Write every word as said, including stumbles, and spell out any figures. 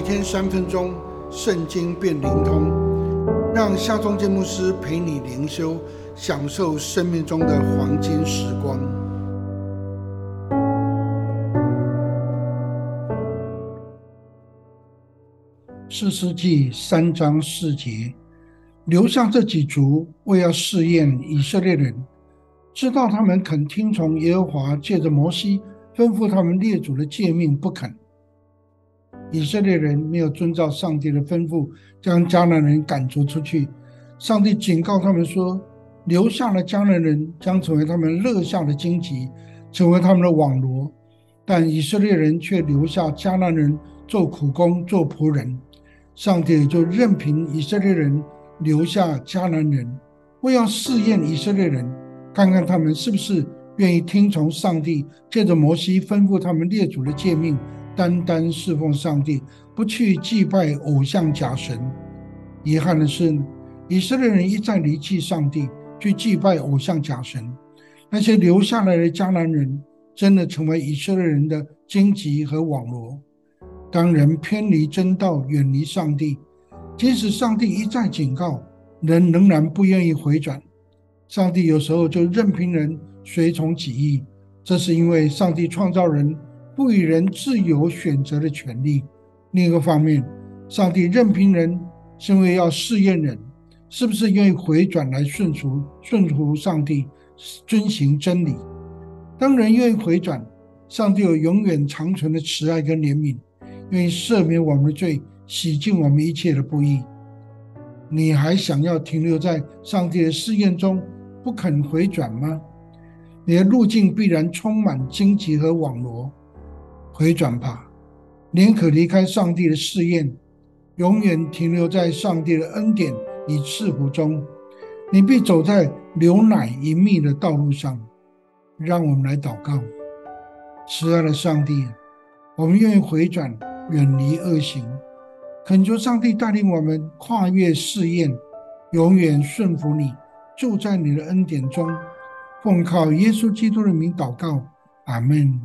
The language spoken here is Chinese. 每天三分钟，圣经变灵通，让夏忠建牧师陪你灵修，享受生命中的黄金时光。士师记三章四节，留下这几族，为要试验以色列人，知道他们肯听从耶和华借着摩西吩咐他们列祖的诫命不肯。以色列人没有遵照上帝的吩咐，将迦南人赶逐出去。上帝警告他们说，留下的迦南人将成为他们勒下的荆棘，成为他们的网罗。但以色列人却留下迦南人做苦工，做仆人。上帝就任凭以色列人留下迦南人，为要试验以色列人，看看他们是不是愿意听从上帝借着摩西吩咐他们列祖的诫命，单单侍奉上帝，不去祭拜偶像假神。遗憾的是，以色列人一再离弃上帝，去祭拜偶像假神。那些留下来的迦南人真的成为以色列人的荆棘和网罗。当人偏离真道，远离上帝，即使上帝一再警告，人仍然不愿意回转。上帝有时候就任凭人随从己意，这是因为上帝创造人，赋予人自由选择的权利。另一个方面，上帝任凭人是因为要试验人是不是愿意回转来顺服顺服上帝，遵行真理。当人愿意回转，上帝有永远长存的慈爱跟怜悯，愿意赦免我们的罪，洗净我们一切的不义。你还想要停留在上帝的试验中不肯回转吗？你的路径必然充满荆棘和网罗。回转吧，宁可离开上帝的试验，永远停留在上帝的恩典与赐福中。你必走在流奶与蜜的道路上。让我们来祷告。慈爱的上帝，我们愿意回转，远离恶行，恳求上帝带领我们跨越试验，永远顺服你，住在你的恩典中。奉靠耶稣基督的名祷告，阿们。